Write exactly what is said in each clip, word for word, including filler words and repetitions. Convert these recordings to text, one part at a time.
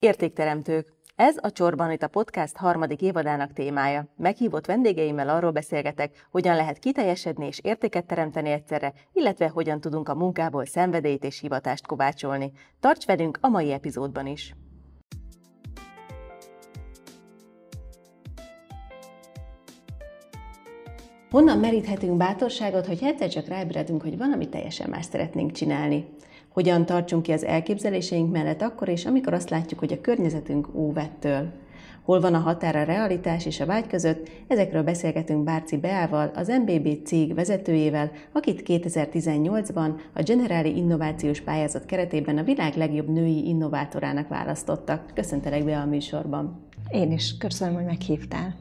Értékteremtők. Ez a Csorba Nita podcast harmadik évadának témája. Meghívott vendégeimmel arról beszélgetek, hogyan lehet kiteljesedni és értéket teremteni egyszerre, illetve hogyan tudunk a munkából szenvedélyt és hivatást kovácsolni. Tarts velünk a mai epizódban is! Honnan meríthetünk bátorságot, hogy egyszer csak ráébredünk, hogy valamit teljesen más szeretnénk csinálni? Hogyan tartsunk ki az elképzeléseink mellett akkor és amikor azt látjuk, hogy a környezetünk óv ettől? Hol van a határ a realitás és a vágy között? Ezekről beszélgetünk Bárci Beával, az em bé bé cég vezetőjével, akit kétezer-tizennyolcban a Generali innovációs pályázat keretében a világ legjobb női innovátorának választottak. Köszöntelek Bea a műsorban! Én is köszönöm, hogy meghívtál.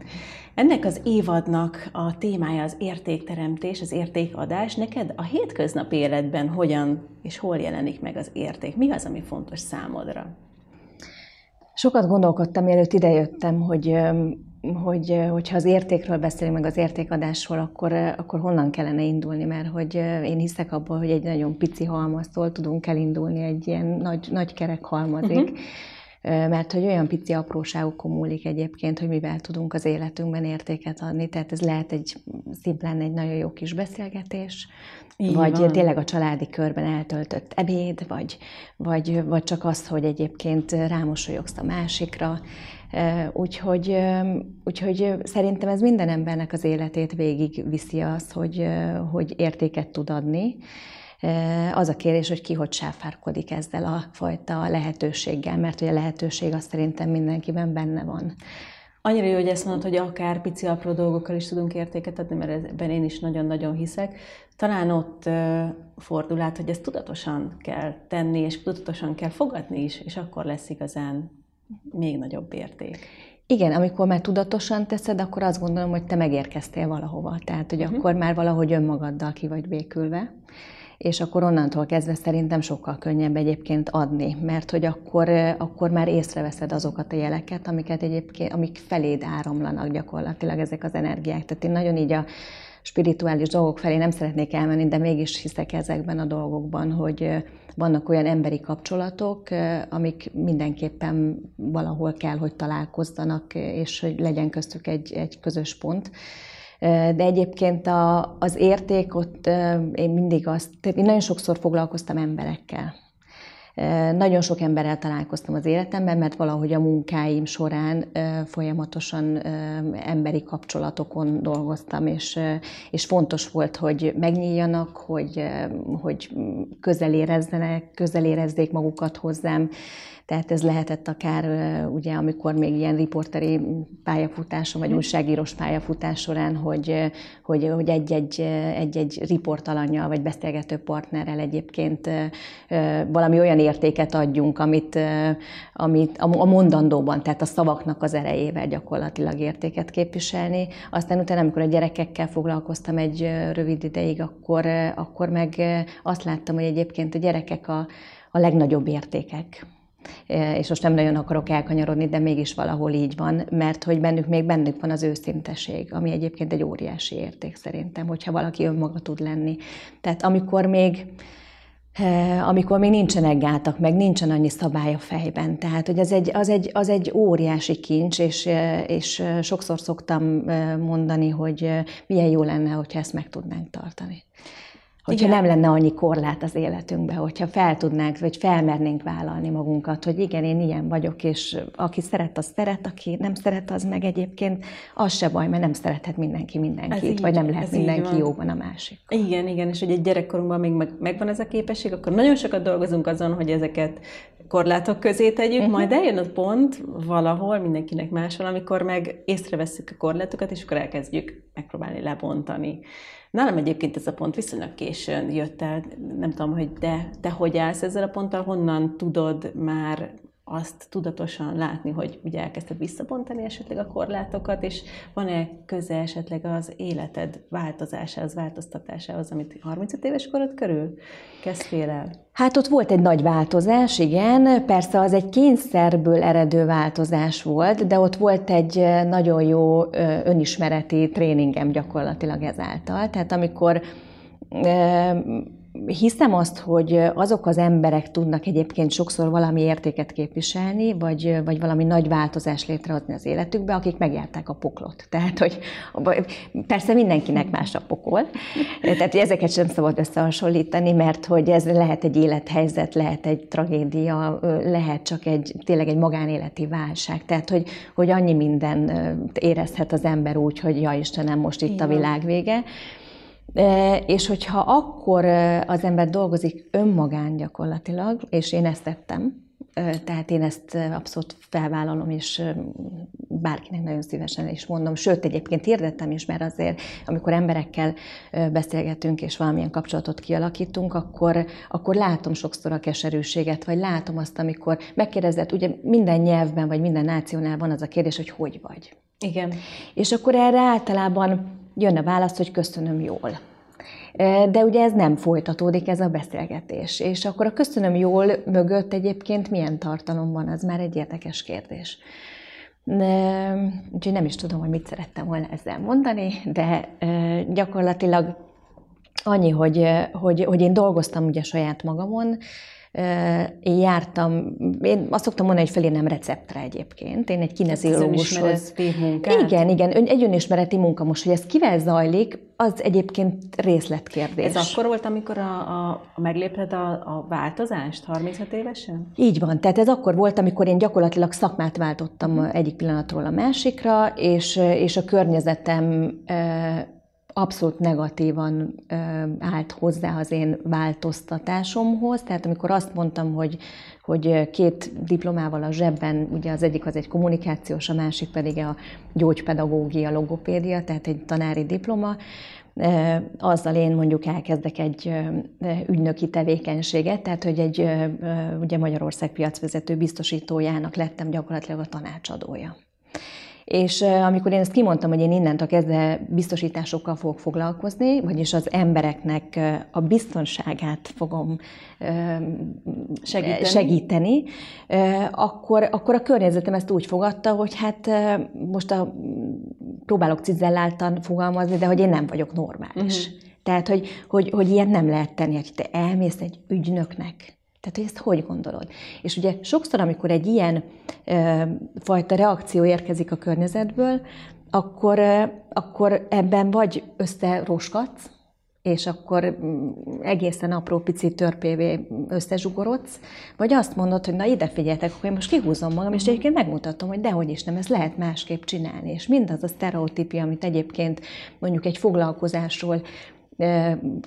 Ennek az évadnak a témája az értékteremtés, az értékadás. Neked a hétköznapi életben hogyan és hol jelenik meg az érték? Mi az, ami fontos számodra? Sokat gondolkodtam, mielőtt idejöttem, hogy, hogy, hogy ha az értékről beszélünk, meg az értékadásról, akkor, akkor honnan kellene indulni, mert hogy én hiszek abból, hogy egy nagyon pici halmaztól tudunk elindulni, egy ilyen nagy, nagy kerek halmazig. Uh-huh. Mert hogy olyan pici apróságokon múlik egyébként, hogy mivel tudunk az életünkben értéket adni, tehát ez lehet egy szimplán egy nagyon jó kis beszélgetés, így vagy van. Tényleg a családi körben eltöltött ebéd, vagy, vagy, vagy csak az, hogy egyébként rámosolyogsz a másikra. Úgyhogy, úgyhogy szerintem ez minden embernek az életét végig viszi az, hogy, hogy értéket tud adni. Az a kérdés, hogy ki hogy sáfárkodik ezzel a fajta lehetőséggel, mert ugye a lehetőség az szerintem mindenkiben benne van. Annyira jó, hogy ezt mondod, hogy akár pici apró dolgokkal is tudunk értéket adni, mert ebben én is nagyon-nagyon hiszek. Talán ott fordul át, hogy ezt tudatosan kell tenni, és tudatosan kell fogadni is, és akkor lesz igazán még nagyobb érték. Igen, amikor már tudatosan teszed, akkor azt gondolom, hogy te megérkeztél valahova. Tehát, hogy uh-huh. akkor már valahogy önmagaddal ki vagy békülve. És akkor onnantól kezdve szerintem sokkal könnyebb egyébként adni, mert hogy akkor, akkor már észreveszed azokat a jeleket, amiket egyébként, amik feléd áramlanak gyakorlatilag ezek az energiák. Tehát én nagyon így a spirituális dolgok felé nem szeretnék elmenni, de mégis hiszek ezekben a dolgokban, hogy vannak olyan emberi kapcsolatok, amik mindenképpen valahol kell, hogy találkozzanak, és hogy legyen köztük egy, egy közös pont. De egyébként a, az érték, ott én mindig azt, tehát én nagyon sokszor foglalkoztam emberekkel. Nagyon sok emberrel találkoztam az életemben, mert valahogy a munkáim során folyamatosan emberi kapcsolatokon dolgoztam, és, és fontos volt, hogy megnyíljanak, hogy, hogy közel érezzenek, közel érezzék magukat hozzám. Tehát ez lehetett akár, ugye, amikor még ilyen riporteri pályafutáson, vagy újságírós pályafutás során, hogy, hogy, hogy egy-egy, egy-egy riportalannyal, vagy beszélgető partnerrel egyébként valami olyan értéket adjunk, amit, amit a mondandóban, tehát a szavaknak az erejével gyakorlatilag értéket képviselni. Aztán utána, amikor a gyerekekkel foglalkoztam egy rövid ideig, akkor, akkor meg azt láttam, hogy egyébként a gyerekek a, a legnagyobb értékek. És most nem nagyon akarok elkanyarodni, de mégis valahol így van, mert hogy bennük még bennük van az őszinteség, ami egyébként egy óriási érték szerintem, hogyha valaki önmaga tud lenni. Tehát amikor még, amikor még nincsenek gátak, meg nincsen annyi szabály a fejben, tehát hogy az egy, az egy, az egy óriási kincs, és, és sokszor szoktam mondani, hogy milyen jó lenne, hogyha ezt meg tudnánk tartani. Hogyha igen. nem lenne annyi korlát az életünkben, hogyha fel tudnánk, vagy felmernénk vállalni magunkat, hogy igen, én ilyen vagyok, és aki szeret, az szeret, aki nem szeret, az meg egyébként az se baj, mert nem szerethet mindenki mindenkit, így, vagy nem lehet mindenki jóban a másik. Igen, igen, és hogy egy gyerekkorunkban még meg, megvan ez a képesség, akkor nagyon sokat dolgozunk azon, hogy ezeket korlátok közé tegyük, uh-huh. majd eljön a pont valahol, mindenkinek máshol, amikor meg észrevesszük a korlátokat, és akkor elkezdjük megpróbálni lebontani. Nálam egyébként ez a pont viszonylag későn jött el, nem tudom, hogy de, te hogy állsz ezzel a ponttal, honnan tudod már azt tudatosan látni, hogy ugye elkezdted visszabontani esetleg a korlátokat, és van-e köze esetleg az életed változásához, változtatásához, amit harmincöt éves korod körül kezdtél el? Hát ott volt egy nagy változás, igen, persze az egy kényszerből eredő változás volt, de ott volt egy nagyon jó önismereti tréningem gyakorlatilag ezáltal. Tehát amikor hiszem azt, hogy azok az emberek tudnak egyébként sokszor valami értéket képviselni, vagy, vagy valami nagy változást létrehozni az életükbe, akik megjárták a poklot. Tehát, hogy persze mindenkinek más a pokol, tehát ezeket sem szabad összehasonlítani, mert hogy ez lehet egy élethelyzet, lehet egy tragédia, lehet csak egy tényleg egy magánéleti válság. Tehát, hogy, hogy annyi minden érezhet az ember úgy, hogy ja Istenem, most itt a világ vége. És hogyha akkor az ember dolgozik önmagán gyakorlatilag, és én ezt tettem, tehát én ezt abszolút felvállalom, és bárkinek nagyon szívesen is mondom, sőt, egyébként hirdettem is, mert azért, amikor emberekkel beszélgetünk, és valamilyen kapcsolatot kialakítunk, akkor, akkor látom sokszor a keserűséget, vagy látom azt, amikor megkérdezett, ugye minden nyelvben, vagy minden nációnál van az a kérdés, hogy hogy vagy. Igen. És akkor erre általában jön a válasz, hogy köszönöm, jól. De ugye ez nem folytatódik, ez a beszélgetés. És akkor a köszönöm jól mögött egyébként milyen tartalom van, az már egy érdekes kérdés. Úgyhogy nem is tudom, hogy mit szerettem volna ezzel mondani, de gyakorlatilag annyi, hogy, hogy, hogy én dolgoztam ugye saját magamon. Én jártam, én azt szoktam mondani, hogy felé nem receptre egyébként, én egy kineziológushoz. Igen, igen, egy önismereti munka most, hogy ez kivel zajlik, az egyébként részletkérdés. Ez akkor volt, amikor a, a, a meglépted a, a változást harminchat évesen? Így van, tehát ez akkor volt, amikor én gyakorlatilag szakmát váltottam egyik pillanatról a másikra, és, és a környezetem abszolút negatívan ö, állt hozzá az én változtatásomhoz. Tehát amikor azt mondtam, hogy, hogy két diplomával a zsebben, ugye az egyik az egy kommunikációs, a másik pedig a gyógypedagógia, logopédia, tehát egy tanári diploma, ö, azzal én mondjuk elkezdek egy ö, ügynöki tevékenységet, tehát hogy egy ö, ugye Magyarország piacvezető biztosítójának lettem gyakorlatilag a tanácsadója. És amikor én ezt kimondtam, hogy én innentől kezdve biztosításokkal fogok foglalkozni, vagyis az embereknek a biztonságát fogom segíteni, segíteni akkor, akkor a környezetem ezt úgy fogadta, hogy hát most a, próbálok cizelláltan fogalmazni, de hogy én nem vagyok normális. Uh-huh. Tehát, hogy, hogy, hogy ilyet nem lehet tenni, hogy te elmész egy ügynöknek. Tehát, hogy ezt hogy gondolod? És ugye sokszor, amikor egy ilyen ö, fajta reakció érkezik a környezetből, akkor, ö, akkor ebben vagy összeroskadsz, és akkor egészen apró pici törpévé összezsugorodsz, vagy azt mondod, hogy na ide figyeltek, akkor én most kihúzom magam, és egyébként megmutatom, hogy dehogy is nem, ezt lehet másképp csinálni. És mindaz a sztereotípia, amit egyébként mondjuk egy foglalkozásról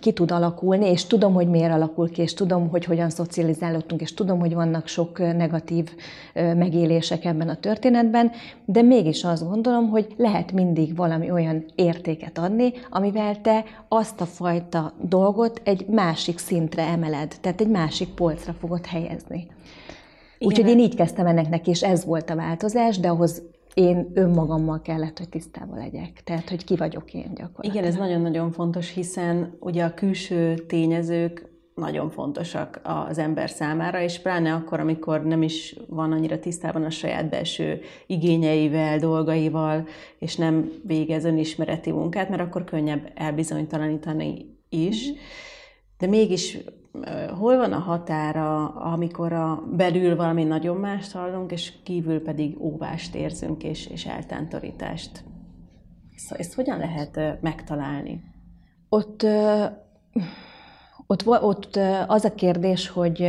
ki tud alakulni, és tudom, hogy miért alakul ki, és tudom, hogy hogyan szocializálódtunk, és tudom, hogy vannak sok negatív megélések ebben a történetben, de mégis azt gondolom, hogy lehet mindig valami olyan értéket adni, amivel te azt a fajta dolgot egy másik szintre emeled, tehát egy másik polcra fogod helyezni. Úgyhogy én így kezdtem ennek neki, és ez volt a változás, de ahhoz én önmagammal kellett, hogy tisztában legyek. Tehát, hogy ki vagyok én gyakorlatilag. Igen, ez nagyon-nagyon fontos, hiszen ugye a külső tényezők nagyon fontosak az ember számára, és pláne akkor, amikor nem is van annyira tisztában a saját belső igényeivel, dolgaival, és nem végez önismereti munkát, mert akkor könnyebb elbizonytalanítani is. Mm-hmm. De mégis hol van a határa, amikor a belül valami nagyon mást hallunk, és kívül pedig óvást érzünk, és, és eltántorítást? Szóval ezt hogyan lehet megtalálni? Ott, ott, ott az a kérdés, hogy,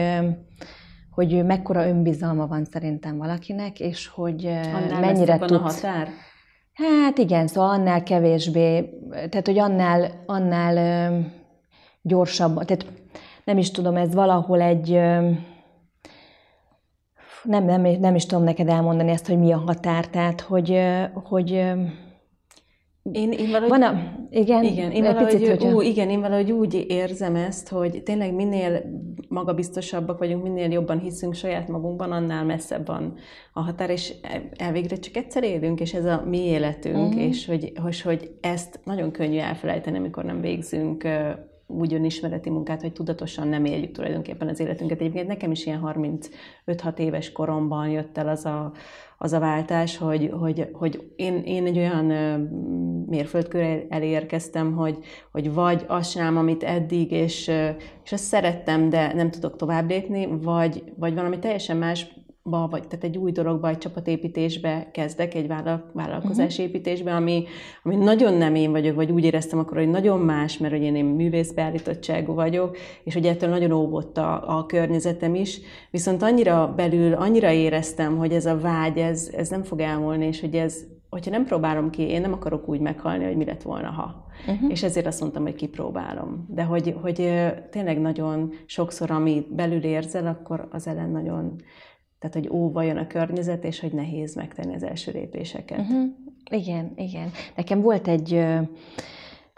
hogy mekkora önbizalma van szerintem valakinek, és hogy annál mennyire tud... a határ? Hát igen, szóval annál kevésbé, tehát hogy annál, annál gyorsabban, tehát nem is tudom, ez valahol egy... Nem, nem, nem is tudom neked elmondani ezt, hogy mi a határ, tehát, hogy... hogy én, én valahogy, van a, igen, igen, én valahogy, picit, hogy ú, igen, én valahogy úgy érzem ezt, hogy tényleg minél magabiztosabbak vagyunk, minél jobban hiszünk saját magunkban, annál messzebb van a határ, és elvégre csak egyszer élünk, és ez a mi életünk, uh-huh. és hogy, hogy, hogy ezt nagyon könnyű elfelejteni, amikor nem végzünk úgy önismereti munkát, hogy tudatosan nem éljük tulajdonképpen az életünket. Egyébként nekem is ilyen harmincöt-hat éves koromban jött el az a, az a váltás, hogy, hogy, hogy én, én egy olyan mérföldkörre elérkeztem, hogy, hogy vagy az sem, amit eddig, és, és azt szerettem, de nem tudok tovább lépni, vagy, vagy valami teljesen más, Ba, vagy, tehát egy új dologba, egy csapatépítésbe kezdek, egy vállalkozásépítésbe, ami, ami nagyon nem én vagyok, vagy úgy éreztem akkor, hogy nagyon más, mert hogy én, én művészbeállítottságú vagyok, és ugye ettől nagyon óvott a, a környezetem is, viszont annyira belül, annyira éreztem, hogy ez a vágy, ez, ez nem fog elmúlni, és hogy ez, hogyha nem próbálom ki, én nem akarok úgy meghalni, hogy mi lett volna, ha. Uh-huh. És ezért azt mondtam, hogy kipróbálom. De hogy, hogy tényleg nagyon sokszor, ami belül érzel, akkor az ellen nagyon... Tehát, hogy óva jön a környezet, és hogy nehéz megtenni az első lépéseket. Uh-huh. Igen, igen. Nekem volt egy, ö,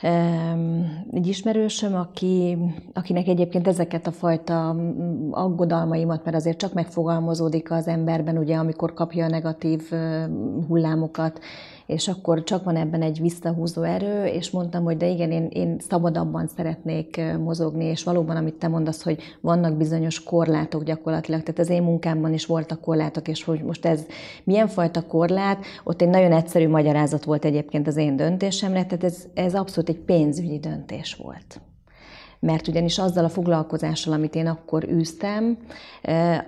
ö, egy ismerősöm, aki, akinek egyébként ezeket a fajta aggodalmaimat, mert azért csak megfogalmazódik az emberben, ugye, amikor kapja a negatív hullámokat, és akkor csak van ebben egy visszahúzó erő, és mondtam, hogy de igen, én, én szabadabban szeretnék mozogni, és valóban, amit te mondasz, hogy vannak bizonyos korlátok gyakorlatilag, tehát az én munkámban is voltak korlátok, és hogy most ez milyen fajta korlát, ott egy nagyon egyszerű magyarázat volt egyébként az én döntésemre, tehát ez, ez abszolút egy pénzügyi döntés volt. Mert ugyanis azzal a foglalkozással, amit én akkor űztem,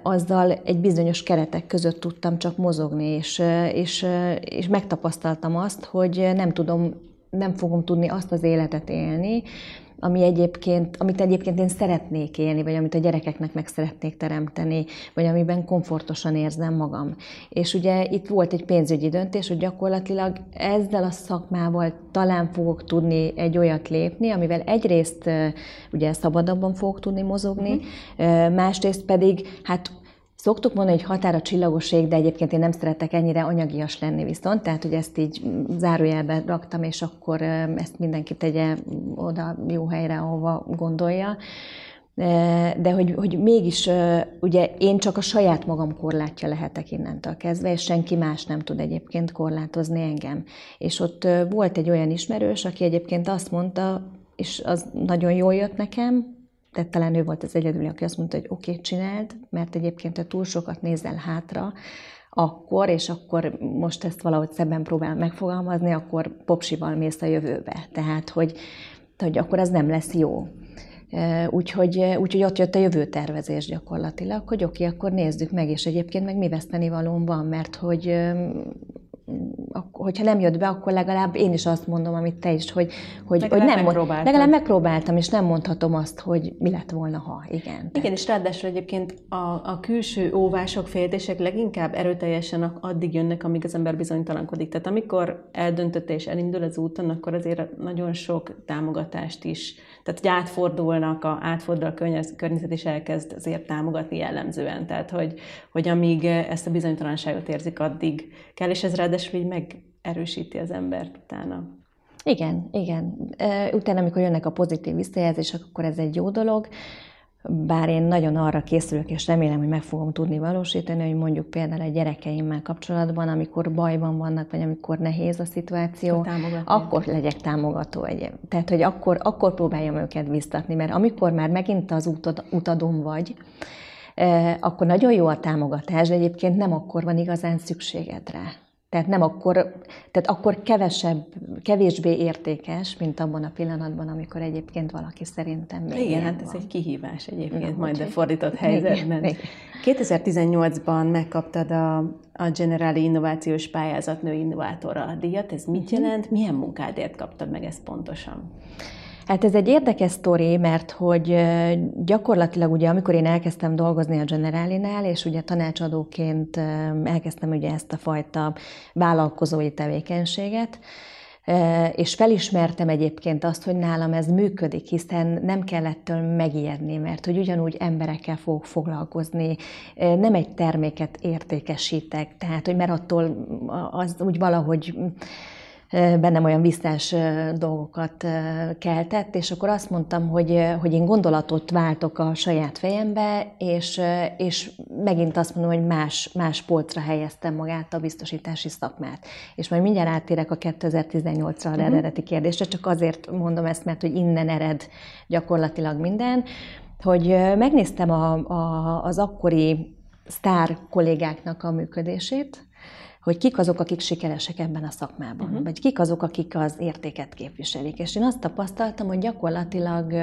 azzal egy bizonyos keretek között tudtam csak mozogni, és, és, és megtapasztaltam azt, hogy nem tudom, nem fogom tudni azt az életet élni, ami egyébként, amit egyébként én szeretnék élni, vagy amit a gyerekeknek meg szeretnék teremteni, vagy amiben komfortosan érzem magam. És ugye itt volt egy pénzügyi döntés, hogy gyakorlatilag ezzel a szakmával talán fogok tudni egy olyat lépni, amivel egyrészt ugye szabadabban fogok tudni mozogni, mm-hmm. másrészt pedig, hát szoktuk mondani, hogy határ a csillagoség, de egyébként én nem szeretek ennyire anyagias lenni viszont, tehát hogy ezt így zárójelben raktam, és akkor ezt mindenki tegye oda jó helyre, ahova gondolja. De hogy, hogy mégis ugye én csak a saját magam korlátja lehetek innentől kezdve, és senki más nem tud egyébként korlátozni engem. És ott volt egy olyan ismerős, aki egyébként azt mondta, és az nagyon jól jött nekem, tehát talán ő volt az egyedül, aki azt mondta, hogy oké, okay, csináld, mert egyébként te túl sokat nézel hátra, akkor, és akkor most ezt valahogy szebben próbál megfogalmazni, akkor popsival mész a jövőbe. Tehát, hogy, hogy akkor az nem lesz jó. Úgyhogy, úgyhogy ott jött a jövőtervezés gyakorlatilag, hogy oké, okay, akkor nézzük meg, és egyébként meg mi vesztenivalóm van, mert hogy... hogyha nem jött be, akkor legalább én is azt mondom, amit te is, hogy, hogy, legalább, hogy nem, megpróbáltam. legalább megpróbáltam, és nem mondhatom azt, hogy mi lett volna, ha igen. Igen, tehát. És ráadásul egyébként a, a külső óvások, féltések leginkább erőteljesen addig jönnek, amíg az ember bizonytalankodik. Tehát amikor eldöntötte és elindul az úton, akkor azért nagyon sok támogatást is, tehát hogy átfordulnak, a, átfordul a környezet is elkezd azért támogatni jellemzően. Tehát, hogy, hogy amíg ezt a bizonytalanságot érzik, addig kell, és ez ráadásul így megerősíti az embert utána. Igen, igen. Utána, amikor jönnek a pozitív visszajelzések, akkor ez egy jó dolog. Bár én nagyon arra készülök, és remélem, hogy meg fogom tudni valósítani, hogy mondjuk például a gyerekeimmel kapcsolatban, amikor bajban vannak, vagy amikor nehéz a szituáció, akkor legyek támogató. Egy. Tehát, hogy akkor, akkor próbáljam őket biztatni, mert amikor már megint az utad, utadon vagy, akkor nagyon jó a támogatás, de egyébként nem akkor van igazán szükséged rá. Tehát, nem akkor, tehát akkor kevesebb, kevésbé értékes, mint abban a pillanatban, amikor egyébként valaki szerintem még igen, hát ez van. Egy kihívás egyébként, na, majd a fordított helyzetben. Igen, kétezer-tizennyolcban megkaptad a, a Generali Innovációs Pályázat Női Innovátora díjat. Ez mit jelent? Milyen munkádért kaptad meg ezt pontosan? Hát ez egy érdekes sztori, mert hogy gyakorlatilag ugye, amikor én elkezdtem dolgozni a Generalinál, és ugye tanácsadóként elkezdtem ugye ezt a fajta vállalkozói tevékenységet, és felismertem egyébként azt, hogy nálam ez működik, hiszen nem kell ettől megijedni, mert hogy ugyanúgy emberekkel fogok foglalkozni, nem egy terméket értékesítek, tehát hogy mert attól az úgy valahogy... bennem olyan visszás dolgokat keltett, és akkor azt mondtam, hogy, hogy én gondolatot váltok a saját fejembe, és, és megint azt mondom, hogy más, más polcra helyeztem magát a biztosítási szakmát. És majd mindjárt áttérek a kétezer-tizennyolcra uh-huh. eredeti kérdésre, csak azért mondom ezt, mert hogy innen ered gyakorlatilag minden, hogy megnéztem a, a, az akkori sztár kollégáknak a működését, hogy kik azok, akik sikeresek ebben a szakmában, uh-huh. vagy kik azok, akik az értéket képviselik. És én azt tapasztaltam, hogy gyakorlatilag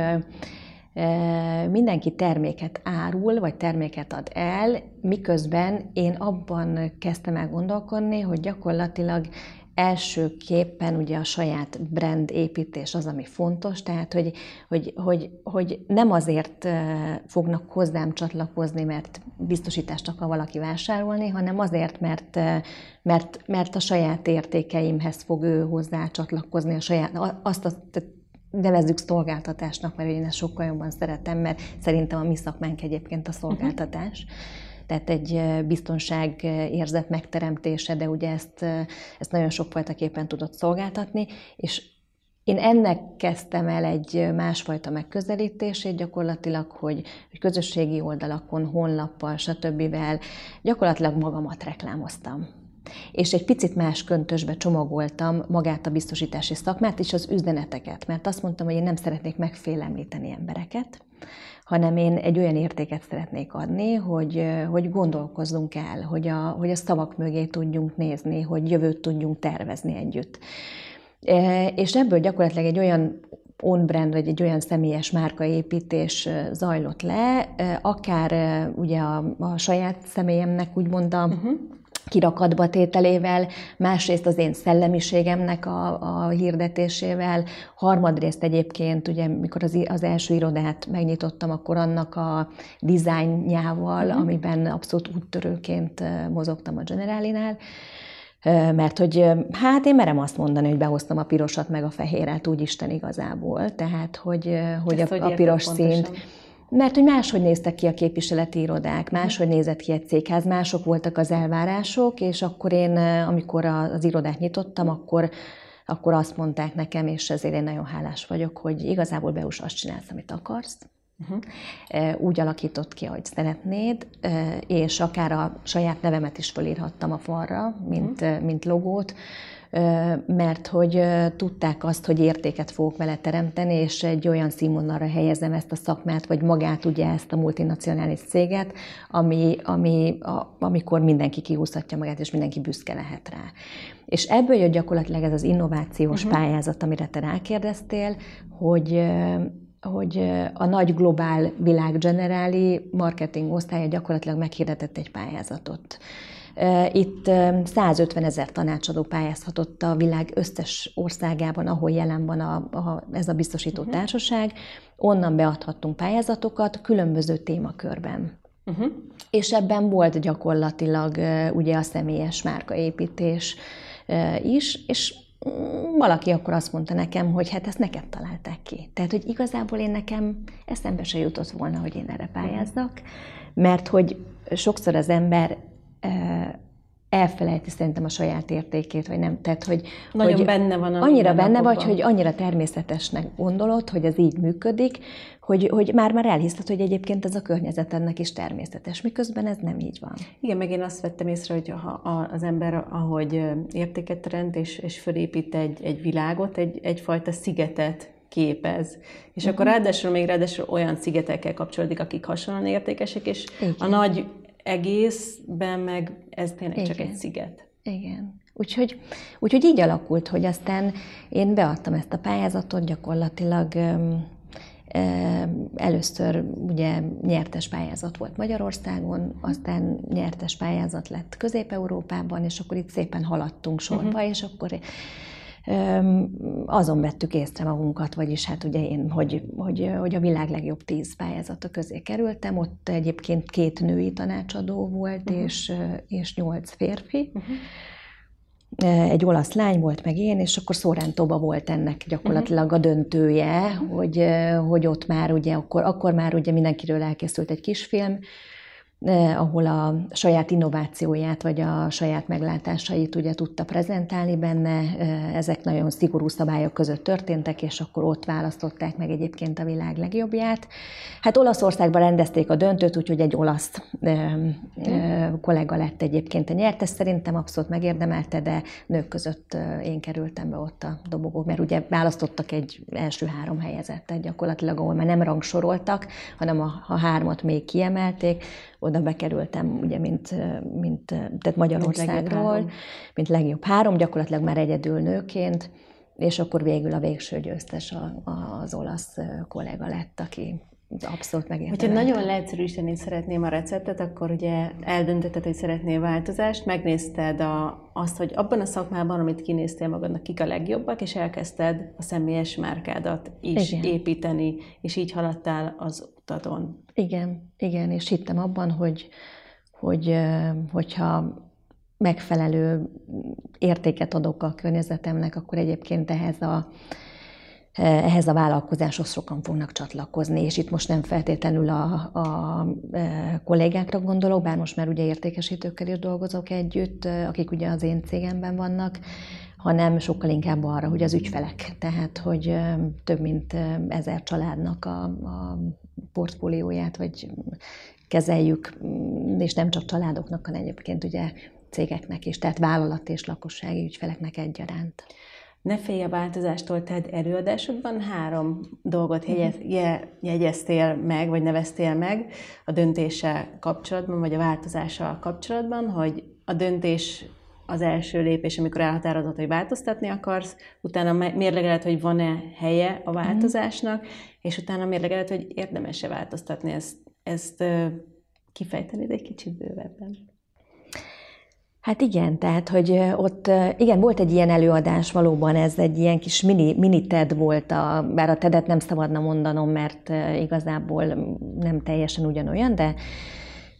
mindenki terméket árul, vagy terméket ad el, miközben én abban kezdtem el gondolkodni, hogy gyakorlatilag elsőképpen ugye a saját brand építés az, ami fontos, tehát hogy, hogy, hogy, hogy nem azért fognak hozzám csatlakozni, mert biztosítást akar valaki vásárolni, hanem azért, mert, mert, mert a saját értékeimhez fog ő hozzá csatlakozni, a saját, azt a, nevezzük szolgáltatásnak, mert én ezt sokkal jobban szeretem, mert szerintem a mi szakmánk egyébként a szolgáltatás. Tehát egy biztonságérzet megteremtése, de ugye ezt, ezt nagyon sokfajtaképpen tudod szolgáltatni, és én ennek kezdtem el egy másfajta megközelítését gyakorlatilag, hogy, hogy közösségi oldalakon, honlappal, stb. Gyakorlatilag magamat reklámoztam. És egy picit más köntösbe csomagoltam magát a biztosítási szakmát és az üzeneteket, mert azt mondtam, hogy én nem szeretnék megfélemlíteni embereket, hanem én egy olyan értéket szeretnék adni, hogy, hogy gondolkozzunk el, hogy a, hogy a szavak mögé tudjunk nézni, hogy jövőt tudjunk tervezni együtt. És ebből gyakorlatilag egy olyan on-brand, vagy egy olyan személyes márkaépítés zajlott le, akár ugye a, a saját személyemnek úgymond a uh-huh. kirakatba tételével, másrészt az én szellemiségemnek a, a hirdetésével, harmadrészt egyébként, ugye, mikor az, az első irodát megnyitottam, akkor annak a dizájnjával, mm-hmm. amiben abszolút úttörőként mozogtam a Generalinál, mert hogy hát én merem azt mondani, hogy behoztam a pirosat meg a fehéret, úgy Isten igazából, tehát hogy, hogy a, a piros színt. Mert hogy máshogy néztek ki a képviseleti irodák, máshogy nézett ki egy cégház, mások voltak az elvárások, és akkor én, amikor az irodát nyitottam, akkor, akkor azt mondták nekem, és ezért én nagyon hálás vagyok, hogy igazából Beus, azt csinálsz, amit akarsz. Uh-huh. Úgy alakított ki, ahogy szeretnéd, és akár a saját nevemet is fölírhattam a falra, mint, uh-huh. mint logót, mert hogy tudták azt, hogy értéket fogok vele teremteni, és egy olyan színvonalra helyezem ezt a szakmát, vagy magát, ugye ezt a multinacionális céget, ami, ami, a, amikor mindenki kihúzhatja magát, és mindenki büszke lehet rá. És ebből jött gyakorlatilag ez az innovációs uh-huh. pályázat, amire te rákérdeztél, hogy... hogy a nagy globál világ Generali marketing osztálya gyakorlatilag meghirdetett egy pályázatot. Itt százötvenezer tanácsadó pályázhatott a világ összes országában, ahol jelen van a, a, ez a biztosító uh-huh. társaság. Onnan beadhattunk pályázatokat különböző témakörben. Uh-huh. És ebben volt gyakorlatilag ugye a személyes márkaépítés is, és valaki akkor azt mondta nekem, hogy hát ezt neked találták ki. Tehát, hogy igazából én nekem eszembe se jutott volna, hogy én erre pályázzak, mert hogy sokszor az ember elfelejti szerintem a saját értékét, vagy nem. Tehát, hogy, nagyon hogy benne van a annyira benne vagy, hogy annyira természetesnek gondolod, hogy ez így működik, hogy, hogy már-már elhiszed, hogy egyébként ez a környezetednek is természetes, miközben ez nem így van. Igen, meg én azt vettem észre, hogy ha az ember, ahogy értéket teremt, és, és fölépít egy, egy világot, egy, egyfajta szigetet képez. És uh-huh. akkor ráadásul még ráadásul olyan szigetekkel kapcsolódik, akik hasonlóan értékesek, és igen. a nagy egészben meg ez tényleg igen. csak egy sziget. Igen. Úgyhogy, úgyhogy így alakult, hogy aztán én beadtam ezt a pályázatot, gyakorlatilag először ugye nyertes pályázat volt Magyarországon, aztán nyertes pályázat lett Közép-Európában, és akkor itt szépen haladtunk sorba, uh-huh. és akkor azon vettük észre magunkat, vagyis hát ugye én, hogy, hogy, hogy a világ legjobb tíz pályázata közé kerültem, ott egyébként két női tanácsadó volt, uh-huh. és, és nyolc férfi. Uh-huh. Egy olasz lány volt meg én, és akkor Sorrentóba volt ennek gyakorlatilag a döntője, hogy, hogy ott már ugye, akkor, akkor már ugye mindenkiről elkészült egy kisfilm, ahol a saját innovációját, vagy a saját meglátásait ugye tudta prezentálni benne. Ezek nagyon szigorú szabályok között történtek, és akkor ott választották meg egyébként a világ legjobbját. Hát Olaszországban rendezték a döntőt, úgyhogy egy olasz kollega lett egyébként a nyertes. Szerintem abszolút megérdemelte, de nők között én kerültem be ott a dobogó, mert ugye választottak egy első három helyezettet gyakorlatilag, ahol már nem rangsoroltak, hanem a, a hármat még kiemelték. Oda bekerültem, ugye, mint, mint tehát Magyarországról, mint legjobb, mint legjobb három, gyakorlatilag már egyedül nőként, és akkor végül a végső győztes a, a, az olasz kolléga lett, aki abszolút megérdemelte. Hogyha nagyon leegyszerűsíteni szeretném a receptet, akkor ugye eldöntötted, hogy szeretnél változást, megnézted a, azt, hogy abban a szakmában, amit kinéztél magadnak, kik a legjobbak, és elkezdted a személyes márkádat is igen. építeni, és így haladtál az utadon. Igen, igen, és hittem abban, hogy, hogy hogyha megfelelő értéket adok a környezetemnek, akkor egyébként ehhez a ehhez a vállalkozáshoz sokan fognak csatlakozni, és itt most nem feltétlenül a, a kollégákra gondolok, bár most már ugye értékesítőkkel is dolgozok együtt, akik ugye az én cégemben vannak, hanem sokkal inkább arra, hogy az ügyfelek, tehát hogy több mint ezer családnak a, a portfólióját, vagy kezeljük, és nem csak családoknak, hanem egyébként ugye cégeknek is, tehát vállalat és lakossági ügyfeleknek egyaránt. Ne félj a változástól, tehát előadásodban három dolgot jegyez, je, jegyeztél meg, vagy neveztél meg a döntéssel kapcsolatban, vagy a változással kapcsolatban, hogy a döntés az első lépés, amikor elhatározod, hogy változtatni akarsz, utána mérlegeled, hogy van-e helye a változásnak, és utána mérlegeled, hogy érdemes-e változtatni. Ezt, ezt kifejtenéd egy kicsit bővebben. Hát igen, tehát, hogy ott, igen, volt egy ilyen előadás, valóban ez egy ilyen kis mini, mini TED volt, a, bár a TED-et nem szabadna mondanom, mert igazából nem teljesen ugyanolyan, de,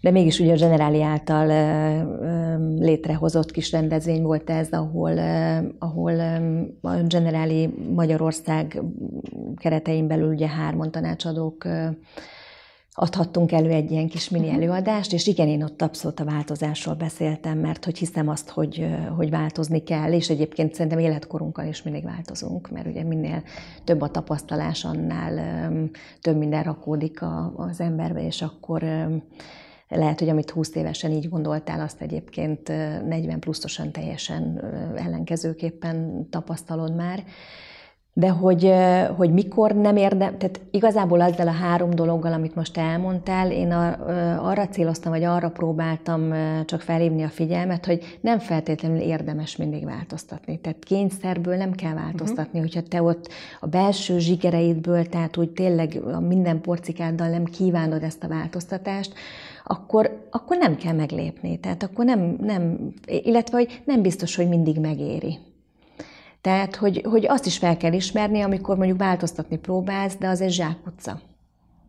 de mégis ugye a Generali által létrehozott kis rendezvény volt ez, ahol, ahol a Generali Magyarország keretein belül ugye hárman tanácsadók adhattunk elő egy ilyen kis mini előadást, és igen, én ott abszolút a változásról beszéltem, mert hogy hiszem azt, hogy, hogy változni kell, és egyébként szerintem életkorunkkal is mindig változunk, mert ugye minél több a tapasztalás, annál több minden rakódik az emberbe, és akkor lehet, hogy amit húsz évesen így gondoltál, azt egyébként negyven pluszosan teljesen ellenkezőképpen tapasztalod már. De hogy, hogy mikor nem érdem, tehát igazából azzal a három dologgal, amit most elmondtál, én a, arra céloztam, vagy arra próbáltam csak felhívni a figyelmet, hogy nem feltétlenül érdemes mindig változtatni. Tehát kényszerből nem kell változtatni, uh-huh. hogyha te ott a belső zsigereidből, tehát úgy tényleg minden porcikáddal nem kívánod ezt a változtatást, Akkor, akkor nem kell meglépni. Tehát akkor nem, nem, illetve hogy nem biztos, hogy mindig megéri. Tehát, hogy, hogy azt is fel kell ismerni, amikor mondjuk változtatni próbálsz, de az egy zsákutca.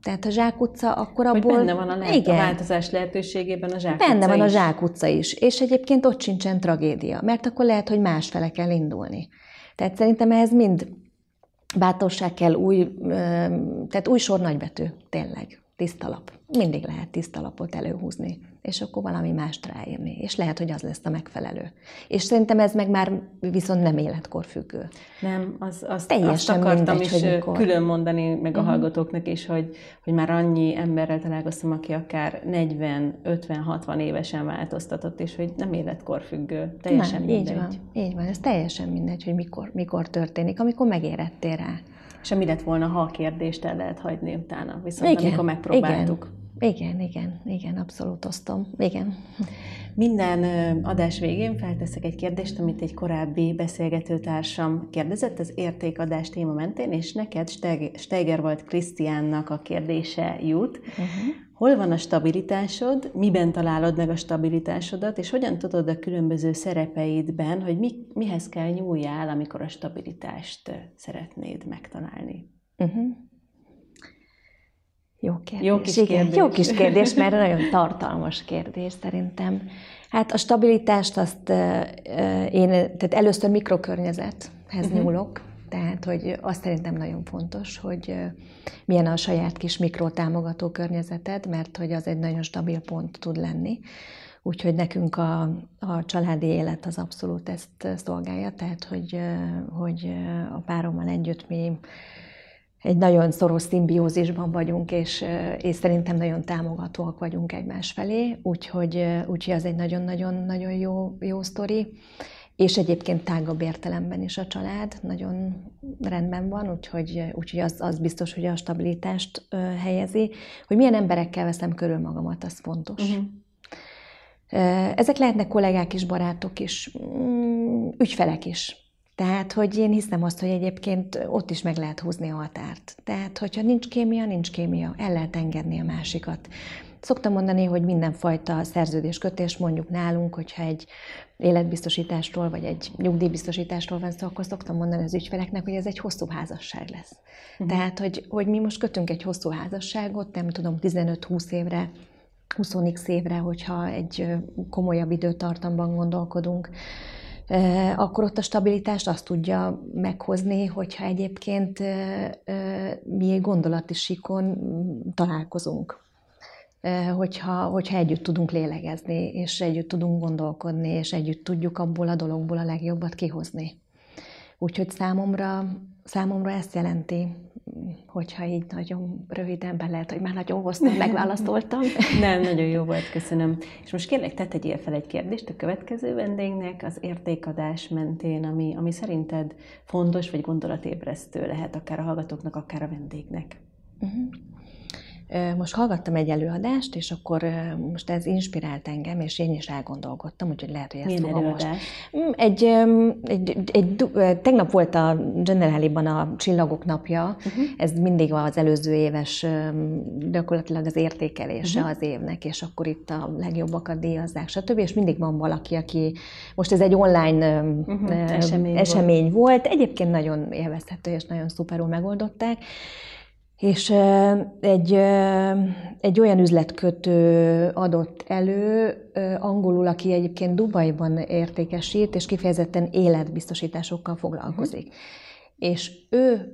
Tehát a zsákutca akkor abból... Hogy benne van a, lehet, igen, a változás lehetőségében a zsákutca Benne van is. a zsákutca is, és egyébként ott sincsen tragédia, mert akkor lehet, hogy másfele kell indulni. Tehát szerintem ehhez mind bátorság kell, új, tehát új sor nagybetű, tényleg, tiszta lap. Mindig lehet tiszta lapot előhúzni, és akkor valami mást ráírni, és lehet, hogy az lesz a megfelelő. És szerintem ez meg már viszont nem életkor függő. Nem, az, azt, azt akartam mindegy, is mikor... külön mondani meg a uh-huh. hallgatóknak is, hogy, hogy már annyi emberrel találkoztam, aki akár negyven, ötven, hatvan évesen változtatott, és hogy nem életkor függő, teljesen nem, mindegy. Így van, így van, ez teljesen mindegy, hogy mikor, mikor történik, amikor megérettél rá. És mi lett volna, ha a kérdést el lehet hagyni utána, viszont igen, amikor megpróbáltuk. Igen. Igen, igen, igen, abszolút osztom. Igen. Minden adás végén felteszek egy kérdést, amit egy korábbi beszélgetőtársam kérdezett az értékadás téma mentén, és neked Steger volt Krisztiánnak a kérdése jut. Uh-huh. Hol van a stabilitásod, miben találod meg a stabilitásodat, és hogyan tudod a különböző szerepeidben, hogy mi, mihez kell nyúljál, amikor a stabilitást szeretnéd megtalálni? Uh-huh. Jó kérdés. Jó kis igen, kérdés. Jó kis kérdés, mert nagyon tartalmas kérdés szerintem. Hát a stabilitást azt én, tehát először mikrokörnyezethez uh-huh. nyúlok, Tehát, hogy azt szerintem nagyon fontos, hogy milyen a saját kis mikrotámogató környezeted, mert hogy az egy nagyon stabil pont tud lenni. Úgyhogy nekünk a, a családi élet az abszolút ezt szolgálja, tehát hogy, hogy a párommal együtt mi egy nagyon szoros szimbiózisban vagyunk, és, és szerintem nagyon támogatóak vagyunk egymás felé, úgyhogy, úgyhogy az egy nagyon-nagyon-nagyon jó, jó sztori. És egyébként tágabb értelemben is a család nagyon rendben van, úgyhogy, úgyhogy az, az biztos, hogy a stabilitást ö, helyezi. Hogy milyen emberekkel veszem körül magamat, az fontos. Uh-huh. Ezek lehetnek kollégák is, barátok is, ügyfelek is. Tehát, hogy én hiszem azt, hogy egyébként ott is meg lehet húzni a határt. Tehát, hogyha nincs kémia, nincs kémia, el lehet engedni a másikat. Szoktam mondani, hogy mindenfajta szerződéskötés, mondjuk nálunk, hogyha egy életbiztosításról, vagy egy nyugdíjbiztosításról van szó, akkor szoktam mondani az ügyfeleknek, hogy ez egy hosszú házasság lesz. Uh-huh. Tehát, hogy, hogy mi most kötünk egy hosszú házasságot, nem tudom, tizenöt-húsz évre, húsz-x évre, hogyha egy komolyabb időtartamban gondolkodunk, akkor ott a stabilitást azt tudja meghozni, hogyha egyébként mi egy gondolati síkon találkozunk. Hogyha, hogyha együtt tudunk lélegezni, és együtt tudunk gondolkodni, és együtt tudjuk abból a dologból a legjobbat kihozni. Úgyhogy számomra, számomra ezt jelenti, hogyha így nagyon röviden be lehet, hogy már nagyon hosszú megválaszoltam. Nem, nagyon jó volt, köszönöm. És most kérlek, te tegyél fel egy kérdést a következő vendégnek az értékadás mentén, ami, ami szerinted fontos, vagy gondolatébresztő lehet akár a hallgatóknak, akár a vendégnek. Uh-huh. Most hallgattam egy előadást, és akkor most ez inspirált engem, és én is elgondolkodtam, úgyhogy lehet, hogy ezt milyen fogom előadás? Most. Egy, egy, egy, egy, tegnap volt a Generaliban a Csillagok napja, uh-huh. Ez mindig az előző éves, gyakorlatilag az értékelése uh-huh. az évnek, és akkor itt a legjobbakat díjazzák, stb. És mindig van valaki, aki, most ez egy online uh-huh. esemény, esemény volt. volt, egyébként nagyon élvezhető, és nagyon szuperul megoldották. És egy, egy olyan üzletkötő adott elő angolul, aki egyébként Dubajban értékesít, és kifejezetten életbiztosításokkal foglalkozik. Uh-huh. És ő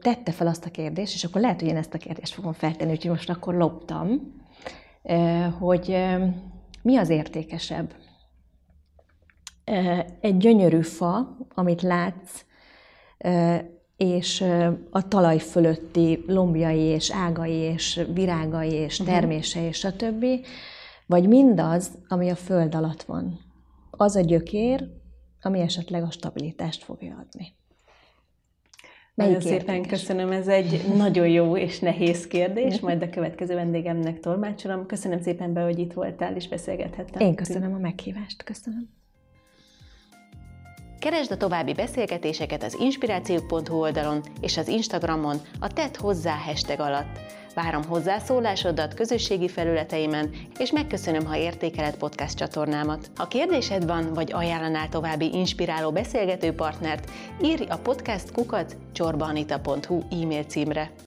tette fel azt a kérdést, és akkor lehet, hogy én ezt a kérdést fogom feltenni, úgyhogy most akkor loptam, hogy mi az értékesebb? Egy gyönyörű fa, amit látsz, és a talaj fölötti lombjai, és ágai, és virágai, és termése, és a többi, vagy mindaz, ami a föld alatt van. Az a gyökér, ami esetleg a stabilitást fogja adni. Melyik nagyon szépen értékes? Köszönöm, ez egy nagyon jó és nehéz kérdés, majd a következő vendégemnek tolmácsolom. Köszönöm szépen, Bea, hogy itt voltál, és beszélgethettem. Én köszönöm a meghívást, köszönöm. Keresd a további beszélgetéseket az inspirációk pont hu oldalon és az Instagramon a Tedd Hozzá hashtag alatt. Várom hozzászólásodat közösségi felületeimen, és megköszönöm, ha értékeled podcast csatornámat. Ha kérdésed van, vagy ajánlanál további inspiráló beszélgetőpartnert, írj a podcast kukac csorba anita pont hu e-mail címre.